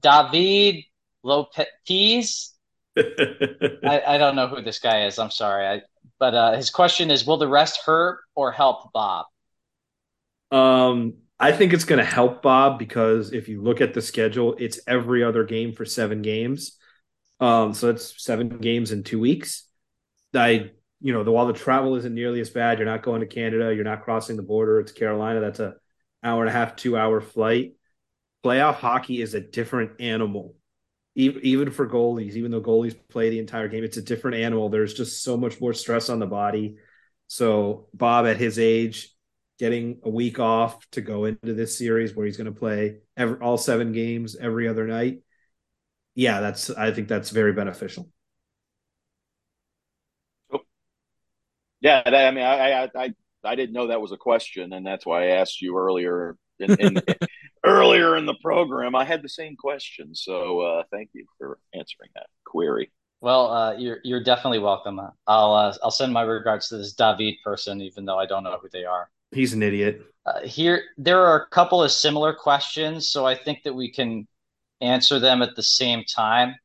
David Lopez? I don't know who this guy is. I'm sorry. But his question is, will the rest hurt or help Bob? I think it's going to help Bob because if you look at the schedule, it's every other game for 7 games. So it's 7 games in 2 weeks. While the travel isn't nearly as bad, you're not going to Canada, you're not crossing the border. It's Carolina. That's an hour and a half, 2-hour flight. Playoff hockey is a different animal, even for goalies. Even though goalies play the entire game, it's a different animal. There's just so much more stress on the body. So Bob, at his age, getting a week off to go into this series where he's going to play all 7 games every other night. Yeah, I think that's very beneficial. Yeah, I mean, I didn't know that was a question, and that's why I asked you earlier earlier in the program. I had the same question, so thank you for answering that query. Well, you're definitely welcome. I'll send my regards to this David person, even though I don't know who they are. He's an idiot. There are a couple of similar questions, so I think that we can answer them at the same time.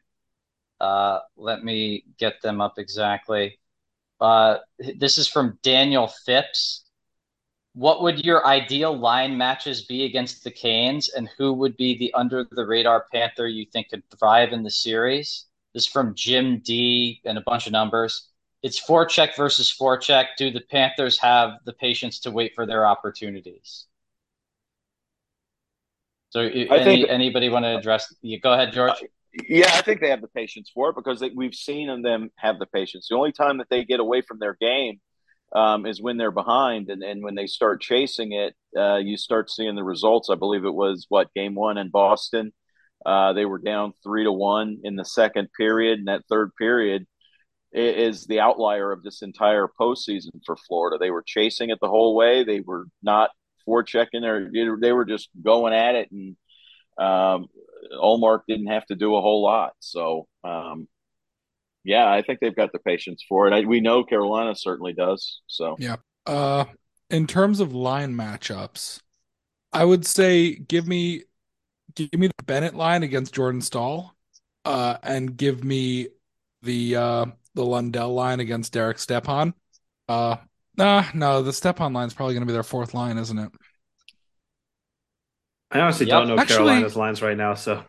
Let me get them up exactly. This is from Daniel Phipps. What would your ideal line matches be against the Canes, and who would be the under-the-radar Panther you think could thrive in the series? This is from Jim D and a bunch of numbers. It's forecheck versus forecheck. Do the Panthers have the patience to wait for their opportunities? So anybody want to address? Go ahead, George. Yeah, I think they have the patience for it because we've seen them have the patience. The only time that they get away from their game is when they're behind. And when they start chasing it, you start seeing the results. I believe it was, game 1 in Boston. They were down 3-1 in the second period. And that third period is the outlier of this entire postseason for Florida. They were chasing it the whole way. They were not forechecking. They were just going at it and Ullmark didn't have to do a whole lot. So, yeah, I think they've got the patience for it. We know Carolina certainly does. So, yeah. In terms of line matchups, I would say give me the Bennett line against Jordan Staal, and give me the Lundell line against Derek Stepan. The Stepan line is probably going to be their fourth line, isn't it? I honestly don't know Carolina's lines right now, so.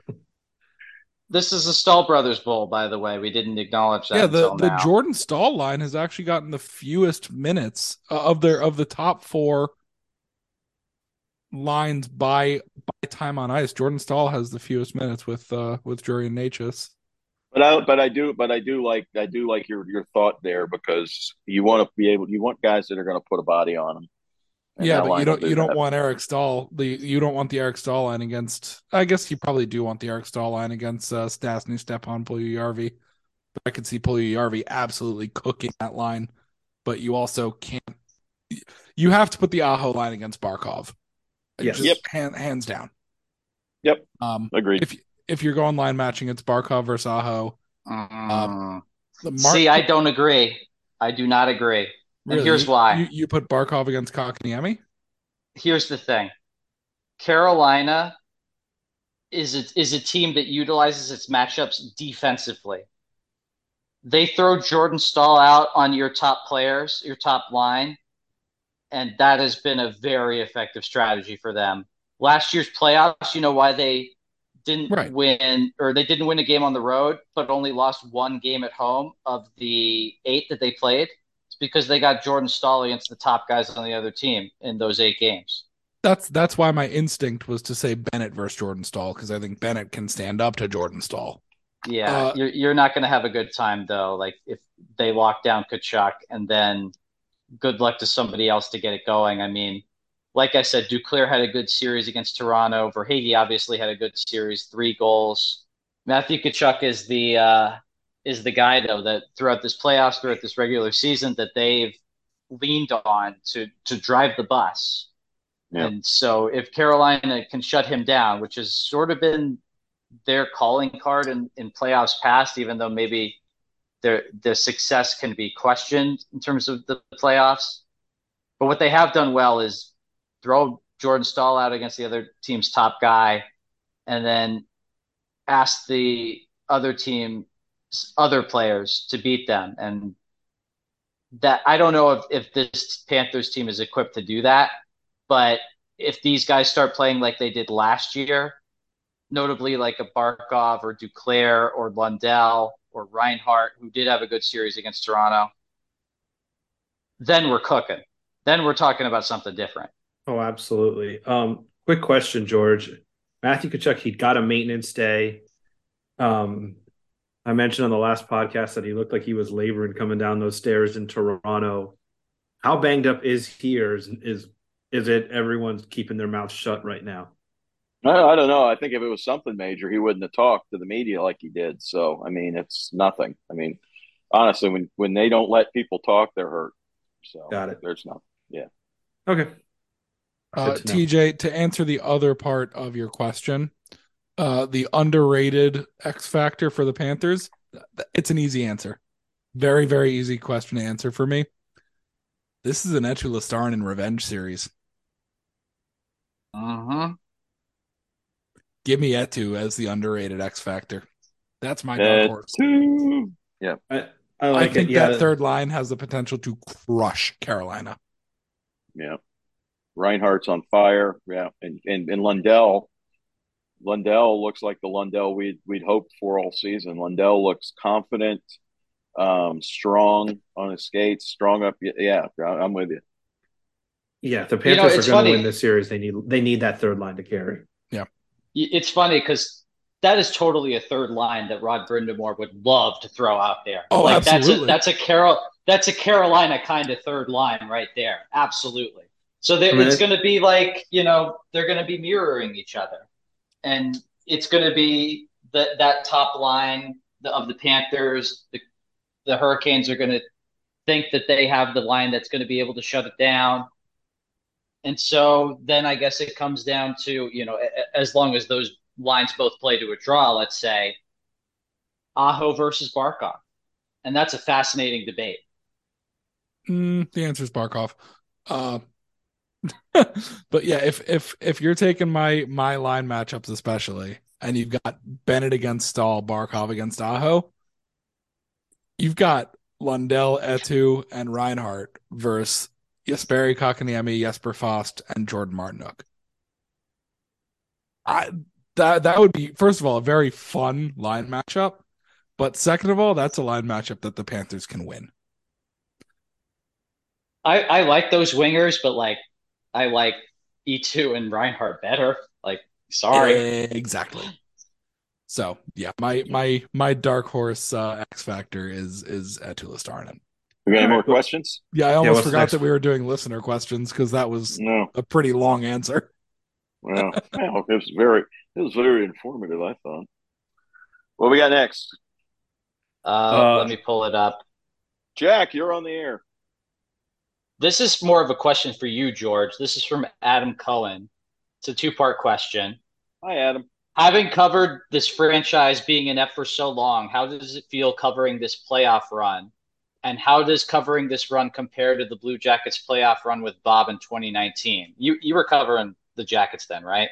This is the Staal Brothers Bowl, by the way. We didn't acknowledge that. Yeah, the Jordan Staal line has actually gotten the fewest minutes of the top 4 lines by time on ice. Jordan Staal has the fewest minutes with Jurriën Noel. But I do like your thought there because you want guys that are going to put a body on them. Yeah, but you don't want Eric Staal. You don't want the Eric Staal line against. I guess you probably do want the Eric Staal line against Stastny, Stepan, Puljujarvi. But I could see Puljujarvi absolutely cooking that line. But you also can't. You have to put the Aho line against Barkov. Yes. Just hands down. Yep. Agreed. If you're going line matching, it's Barkov versus Aho. I don't agree. I do not agree. And really? Here's why. You put Barkov against Kotkaniemi? Here's the thing. Carolina is a team that utilizes its matchups defensively. They throw Jordan Staal out on your top players, your top line, and that has been a very effective strategy for them. Last year's playoffs, you know why they didn't win, or they didn't win a game on the road, but only lost 1 game at home of the 8 that they played? Because they got Jordan Staal against the top guys on the other team in those 8 games. That's why my instinct was to say Bennett versus Jordan Staal, because I think Bennett can stand up to Jordan Staal. Yeah, you're not going to have a good time, though, like if they lock down Tkachuk, and then good luck to somebody else to get it going. I mean, like I said, Duclair had a good series against Toronto. Verhaeghe obviously had a good series, 3 goals. Matthew Tkachuk is the... is the guy, though, that throughout this playoffs, throughout this regular season, that they've leaned on to drive the bus. Yep. And so if Carolina can shut him down, which has sort of been their calling card in playoffs past, even though maybe their success can be questioned in terms of the playoffs. But what they have done well is throw Jordan Staal out against the other team's top guy and then ask the other team's other players to beat them. And that, I don't know if this Panthers team is equipped to do that, but if these guys start playing like they did last year, notably like a Barkov or Duclair or Lundell or Reinhart, who did have a good series against Toronto, then we're cooking. Then we're talking about something different. Oh, absolutely. Quick question, George. Matthew Tkachuk, he got a maintenance day. I mentioned on the last podcast that he looked like he was laboring coming down those stairs in Toronto. How banged up is he, or is it everyone's keeping their mouth shut right now? I don't know. I think if it was something major, he wouldn't have talked to the media like he did. So, I mean, it's nothing. I mean, honestly, when they don't let people talk, they're hurt. So got it. There's no, yeah. Okay. TJ, to answer the other part of your question, the underrated X factor for the Panthers, it's an easy answer. Very, very easy question to answer for me. This is an Eetu Luostarinen revenge series. Uh-huh. Give me Eetu as the underrated X factor. That's my dark horse. Yeah. I like I think it. Yeah. That third line has the potential to crush Carolina. Yeah. Reinhardt's on fire. Yeah. And Lundell looks like the Lundell we'd hoped for all season. Lundell looks confident, strong on his skates, strong up. Yeah, I'm with you. Yeah, the Panthers are going to win this series. They need that third line to carry. Yeah. It's funny because that is totally a third line that Rod Brind'Amour would love to throw out there. Oh, like, absolutely. That's a Carolina kind of third line right there. Absolutely. So it's going to be like, they're going to be mirroring each other. And it's going to be that top line of the Panthers. The Hurricanes are going to think that they have the line that's going to be able to shut it down. And so then I guess it comes down to, as long as those lines both play to a draw, let's say, Aho versus Barkov. And that's a fascinating debate. The answer is Barkov. But yeah, if you're taking my line matchups especially, and you've got Bennett against Staal, Barkov against Aho, you've got Lundell, Eetu, and Reinhart versus Jesperi Koivainen, Jesper Fast, and Jordan Martinook. That would be, first of all, a very fun line matchup, but second of all, that's a line matchup that the Panthers can win. I like those wingers, but like, I like Eetu and Reinhart better. Like, sorry. Exactly. So yeah, my dark horse X factor is Eetu Luostarinen. We got any more questions? Yeah, I almost forgot that we were doing listener questions because that was a pretty long answer. Well, it was very informative, I thought. What we got next? Let me pull it up. Jack, you're on the air. This is more of a question for you, George. This is from Adam Cohen. It's a two-part question. Hi, Adam. Having covered this franchise being in F for so long, how does it feel covering this playoff run? And how does covering this run compare to the Blue Jackets playoff run with Bob in 2019? You were covering the Jackets then, right?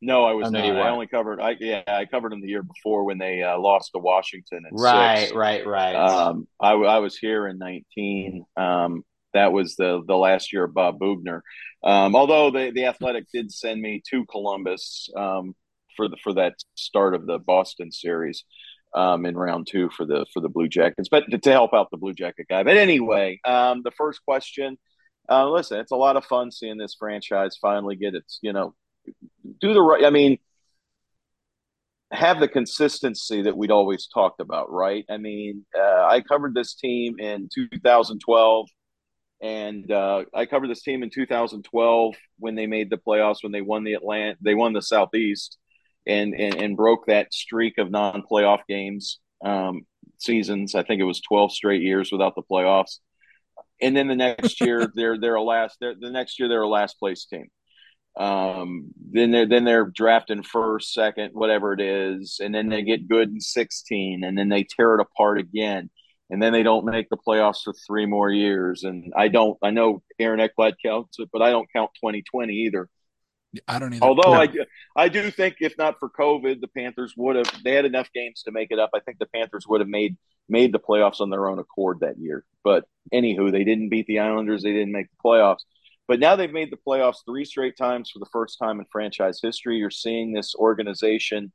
No, I was not. I only covered. I covered them the year before when they lost to Washington. Right. I was here in 19. That was the last year of Bob Bugner. Although the Athletic did send me to Columbus for that start of the Boston series in round two for the Blue Jackets, but to help out the Blue Jacket guy. But anyway, the first question. Listen, it's a lot of fun seeing this franchise finally get its do the right. I mean, have the consistency that we'd always talked about, right? I mean, I covered this team in 2012. And I covered this team in 2012 when they made the playoffs, when they won the Southeast, and broke that streak of non-playoff games seasons. I think it was 12 straight years without the playoffs. And then the next year they're a last place team. Then they're drafting first, second, whatever it is, and then they get good in 16, and then they tear it apart again, and then they don't make the playoffs for 3 more years. And I know Aaron Ekblad counts it, but I don't count 2020 either. I don't either. Although I do think if not for COVID, the Panthers would have. They had enough games to make it up. I think the Panthers would have made the playoffs on their own accord that year. But anywho, they didn't beat the Islanders. They didn't make the playoffs. But now they've made the playoffs 3 straight times for the first time in franchise history. You're seeing this organization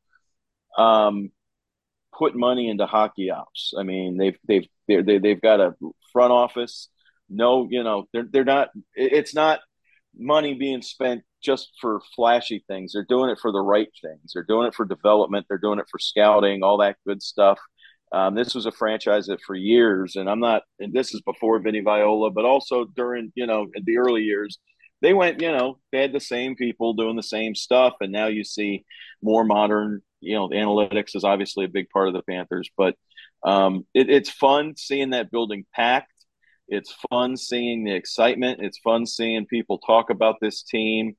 put money into hockey ops. I mean, they've got a front office. No, they're not. It's not money being spent just for flashy things. They're doing it for the right things. They're doing it for development. They're doing it for scouting. All that good stuff. This was a franchise that for years, and this is before Vinny Viola, but also during, the early years, they went, they had the same people doing the same stuff. And now you see more modern, analytics is obviously a big part of the Panthers, but it's fun seeing that building packed. It's fun seeing the excitement. It's fun seeing people talk about this team.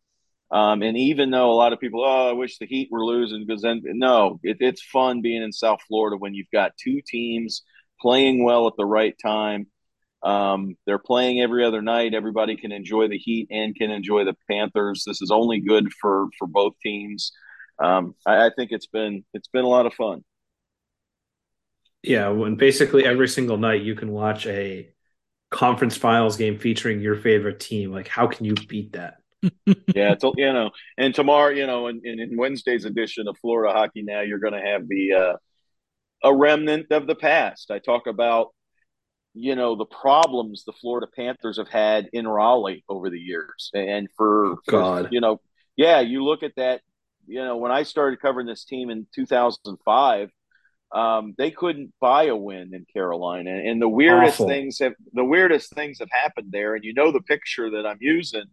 And even though a lot of people, I wish the Heat were losing, because then it's fun being in South Florida when you've got 2 teams playing well at the right time. They're playing every other night. Everybody can enjoy the Heat and can enjoy the Panthers. This is only good for both teams. I think it's been a lot of fun. Yeah, when basically every single night you can watch a conference finals game featuring your favorite team. Like, how can you beat that? Yeah, it's, and tomorrow, in Wednesday's edition of Florida Hockey Now, you're going to have a remnant of the past. I talk about, the problems the Florida Panthers have had in Raleigh over the years. And you look at that, when I started covering this team in 2005, they couldn't buy a win in Carolina. And the weirdest things have happened there. And the picture that I'm using,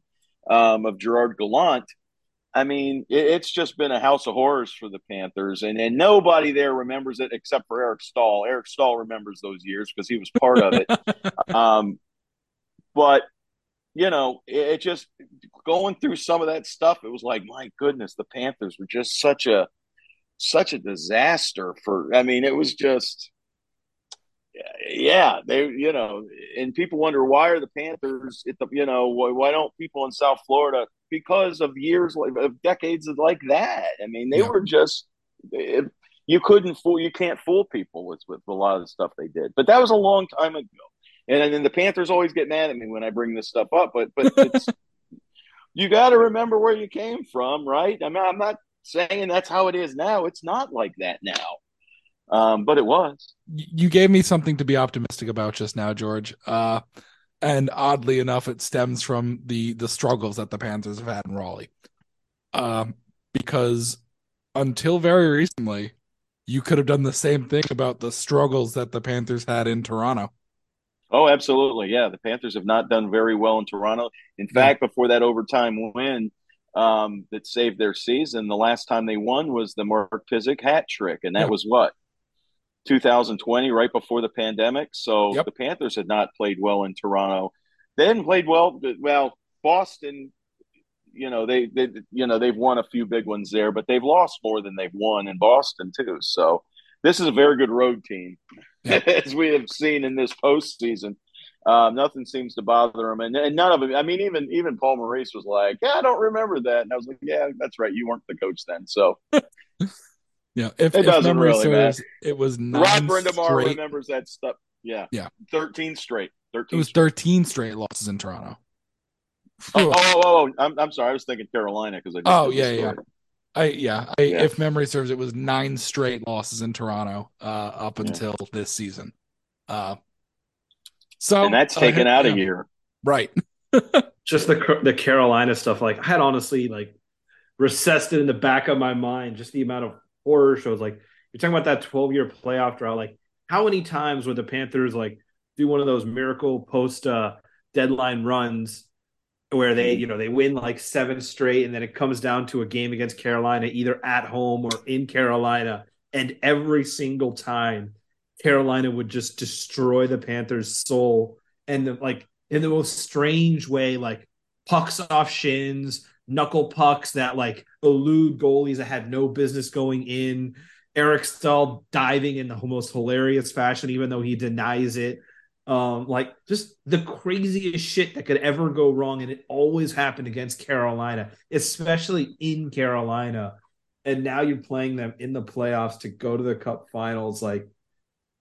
of Gerard Gallant. I mean, it's just been a house of horrors for the Panthers, and nobody there remembers it except for Eric Staal. Eric Staal remembers those years because he was part of it. But, it just going through some of that stuff, it was like, my goodness, the Panthers were just such a disaster it was just, yeah, they, and people wonder, why are the Panthers at the, why don't people in South Florida, because of years of decades like that. I mean, they were just, you can't fool people with a lot of the stuff they did, but that was a long time ago. And then the Panthers always get mad at me when I bring this stuff up, but it's, you got to remember where you came from, right? I mean, I'm not saying that's how it is now. It's not like that now. But it was. You gave me something to be optimistic about just now, George. And oddly enough, it stems from the struggles that the Panthers have had in Raleigh. Because until very recently, you could have done the same thing about the struggles that the Panthers had in Toronto. Oh, absolutely. Yeah, the Panthers have not done very well in Toronto. In fact, before that overtime win, that saved their season, the last time they won was the Mark Pysyk hat trick. And that was what? 2020, right before the pandemic. So the Panthers had not played well in Toronto. They hadn't played well. Well, Boston, they've won a few big ones there, but they've lost more than they've won in Boston too. So this is a very good road team, as we have seen in this postseason. Nothing seems to bother him, and none of them. I mean, even Paul Maurice was like, "Yeah, I don't remember that," and I was like, "Yeah, that's right. You weren't the coach then." So. Yeah, if doesn't really matter. It was 9 Rod Brind'Amour remembers that stuff. Yeah. 13 straight. 13. It was 13 straight losses in Toronto. I'm sorry. I was thinking Carolina because I. If memory serves, it was 9 straight losses in Toronto up until this season. So and that's taken out a year, right? Just the Carolina stuff. Like I had honestly recessed it in the back of my mind. Just the amount of horror shows, like you're talking about that 12-year playoff drought. Like, how many times would the Panthers do one of those miracle post deadline runs where they they win 7 straight, and then it comes down to a game against Carolina, either at home or in Carolina, and every single time Carolina would just destroy the Panthers' soul, and in the most strange way, pucks off shins, knuckle pucks that like elude goalies that had no business going in. Eric Staal diving in the most hilarious fashion, even though he denies it. Like just the craziest shit that could ever go wrong. And it always happened against Carolina, especially in Carolina. And now you're playing them in the playoffs to go to the Cup Finals. Like,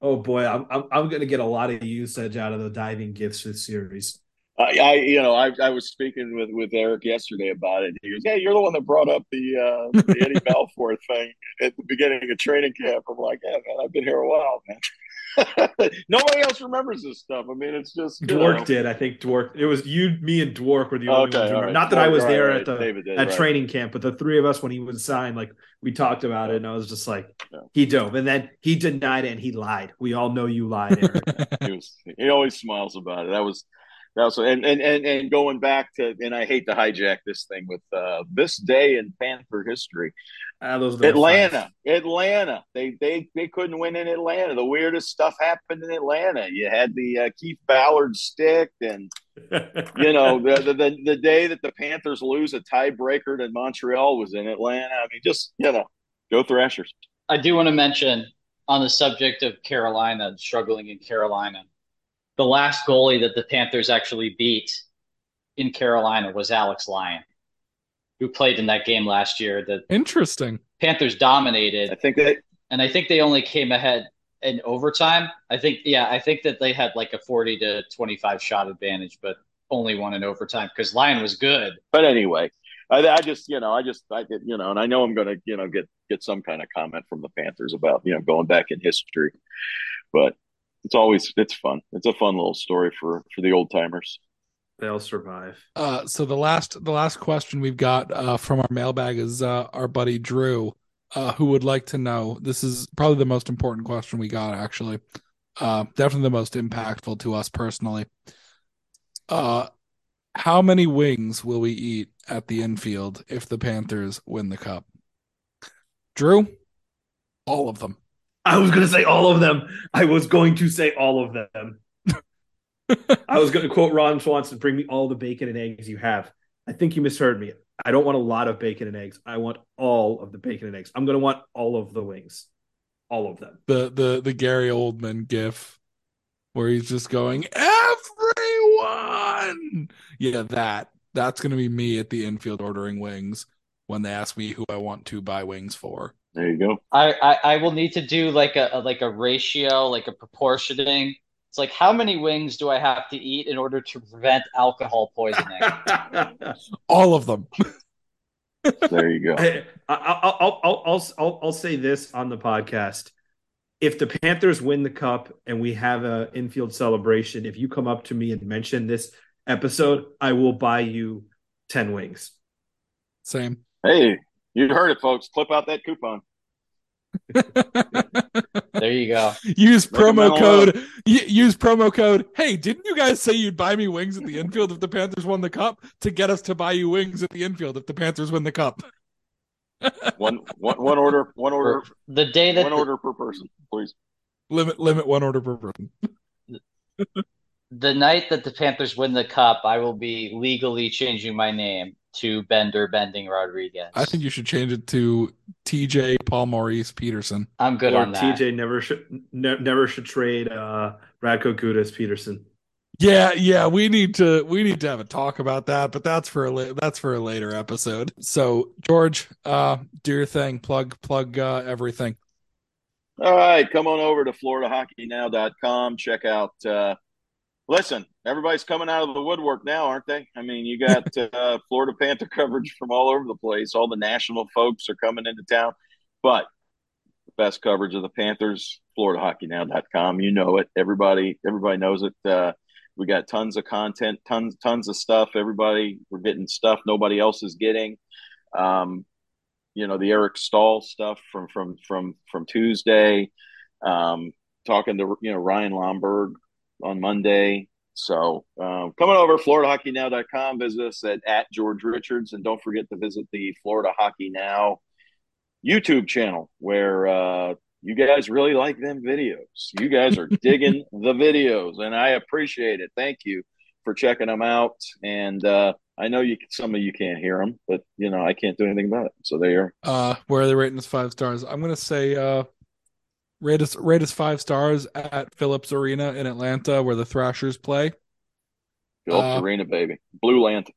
oh boy, I'm going to get a lot of usage out of the diving gifts this series. I was speaking with Eric yesterday about it. He goes, "Hey, you're the one that brought up the Eddie Belfour thing at the beginning of training camp." I'm like, "Yeah, man, I've been here a while, man." Nobody else remembers this stuff. I mean, it's just Dwork did. I think Dwork. It was you, me, and Dwork were the only ones. Right. Not that Dwork, I was there right, at the David did, at right. training camp, but the three of us when he was signed, like we talked about it, and I was just like, yeah. He dove, and then he denied it and he lied. We all know you lied, Eric. He always smiles about it. And going back to, and I hate to hijack this thing with this day in Panther history, Atlanta. They couldn't win in Atlanta. The weirdest stuff happened in Atlanta. You had the Keith Ballard stick, and you know the day that the Panthers lose a tiebreaker to Montreal was in Atlanta. I mean, just go Thrashers. I do want to mention on the subject of Carolina struggling in Carolina. The last goalie that the Panthers actually beat in Carolina was Alex Lyon, who played in that game last year. The Interesting. Panthers dominated. I think they only came ahead in overtime. I think that they had like a 40 to 25 shot advantage, but only won in overtime because Lyon was good. But anyway, I just, and I know I'm going to, get some kind of comment from the Panthers about, going back in history, but. It's fun. It's a fun little story for the old timers. They'll survive. So the last question we've got from our mailbag is our buddy Drew, who would like to know. This is probably the most important question we got, actually. Definitely the most impactful to us personally. How many wings will we eat at the Infield if the Panthers win the Cup? Drew, all of them. I was going to say all of them. I was going to quote Ron Swanson, "Bring me all the bacon and eggs you have." I think you misheard me. I don't want a lot of bacon and eggs. I want all of the bacon and eggs. I'm going to want all of the wings. All of them. The Gary Oldman gif where he's just going, "Everyone!" Yeah, that's going to be me at the Infield ordering wings when they ask me who I want to buy wings for. There you go. I will need to do like a ratio, like a proportioning. It's like, how many wings do I have to eat in order to prevent alcohol poisoning? All of them. There you go. I'll say this on the podcast. If the Panthers win the Cup and we have an Infield celebration, if you come up to me and mention this episode, I will buy you 10 wings. Same. Hey. You heard it, folks. Clip out that coupon. There you go. Use promo code. Hey, didn't you guys say you'd buy me wings at the Infield if the Panthers won the Cup? To get us to buy you wings at the Infield if the Panthers win the Cup. One order. The day that order per person, please. Limit one order per person. The night that the Panthers win the Cup, I will be legally changing my name to Bender Bending Rodriguez. I think you should change it to TJ Paul Maurice Peterson. I'm good on that. TJ never should trade Radko Gudas Peterson. Yeah, we need to have a talk about that, but that's for a later episode. So George, do your thing, plug everything. All right, come on over to FloridaHockeyNow.com. Check out. Listen, everybody's coming out of the woodwork now, aren't they? I mean, you got Florida Panther coverage from all over the place. All the national folks are coming into town. But the best coverage of the Panthers, FloridaHockeyNow.com. You know it. Everybody knows it. We got tons of content, tons of stuff. We're getting stuff nobody else is getting. The Eric Staal stuff from Tuesday. Talking to Ryan Lomberg on Monday. So coming over, FloridaHockeyNow.com. Visit us at George Richards. And don't forget to visit the Florida Hockey Now YouTube channel where you guys really like them videos. You guys are digging the videos, and I appreciate it. Thank you for checking them out. And I know you. Some of you can't hear them, but you know I can't do anything about it. So there you are. Where are they rating us 5 stars? I'm gonna say rate us 5 stars at Phillips Arena in Atlanta, where the Thrashers play. Phillips Arena, baby, Blue Land.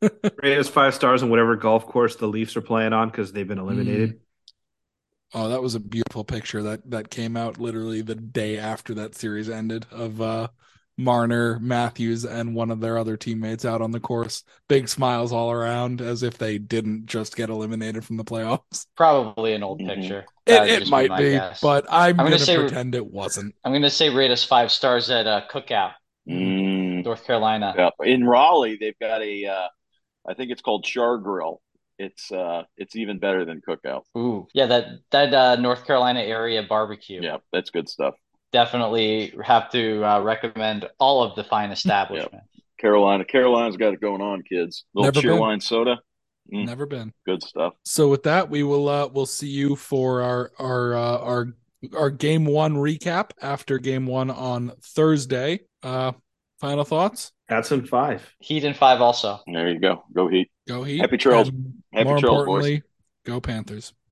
Rate us 5 stars on whatever golf course the Leafs are playing on because they've been eliminated. Oh, that was a beautiful picture that came out literally the day after that series ended of Marner, Matthews, and one of their other teammates out on the course. Big smiles all around as if they didn't just get eliminated from the playoffs. Probably an old picture. It might be, but I'm going to pretend it wasn't. I'm going to say rate us 5 stars at Cookout, North Carolina. Yeah. In Raleigh, they've got a I think it's called Char Grill. It's even better than Cookout. Ooh, yeah, that North Carolina area barbecue. Yeah, that's good stuff. Definitely have to recommend all of the fine establishments. Yep. Carolina's got it going on, kids. Little Cheerwine soda. Never been. Good stuff. So with that, we will we'll see you for our game one recap after game one on Thursday. Final thoughts? That's in 5. Heat in 5 also. There you go. Go Heat. Happy trails. Happy trails, boys. Go Panthers.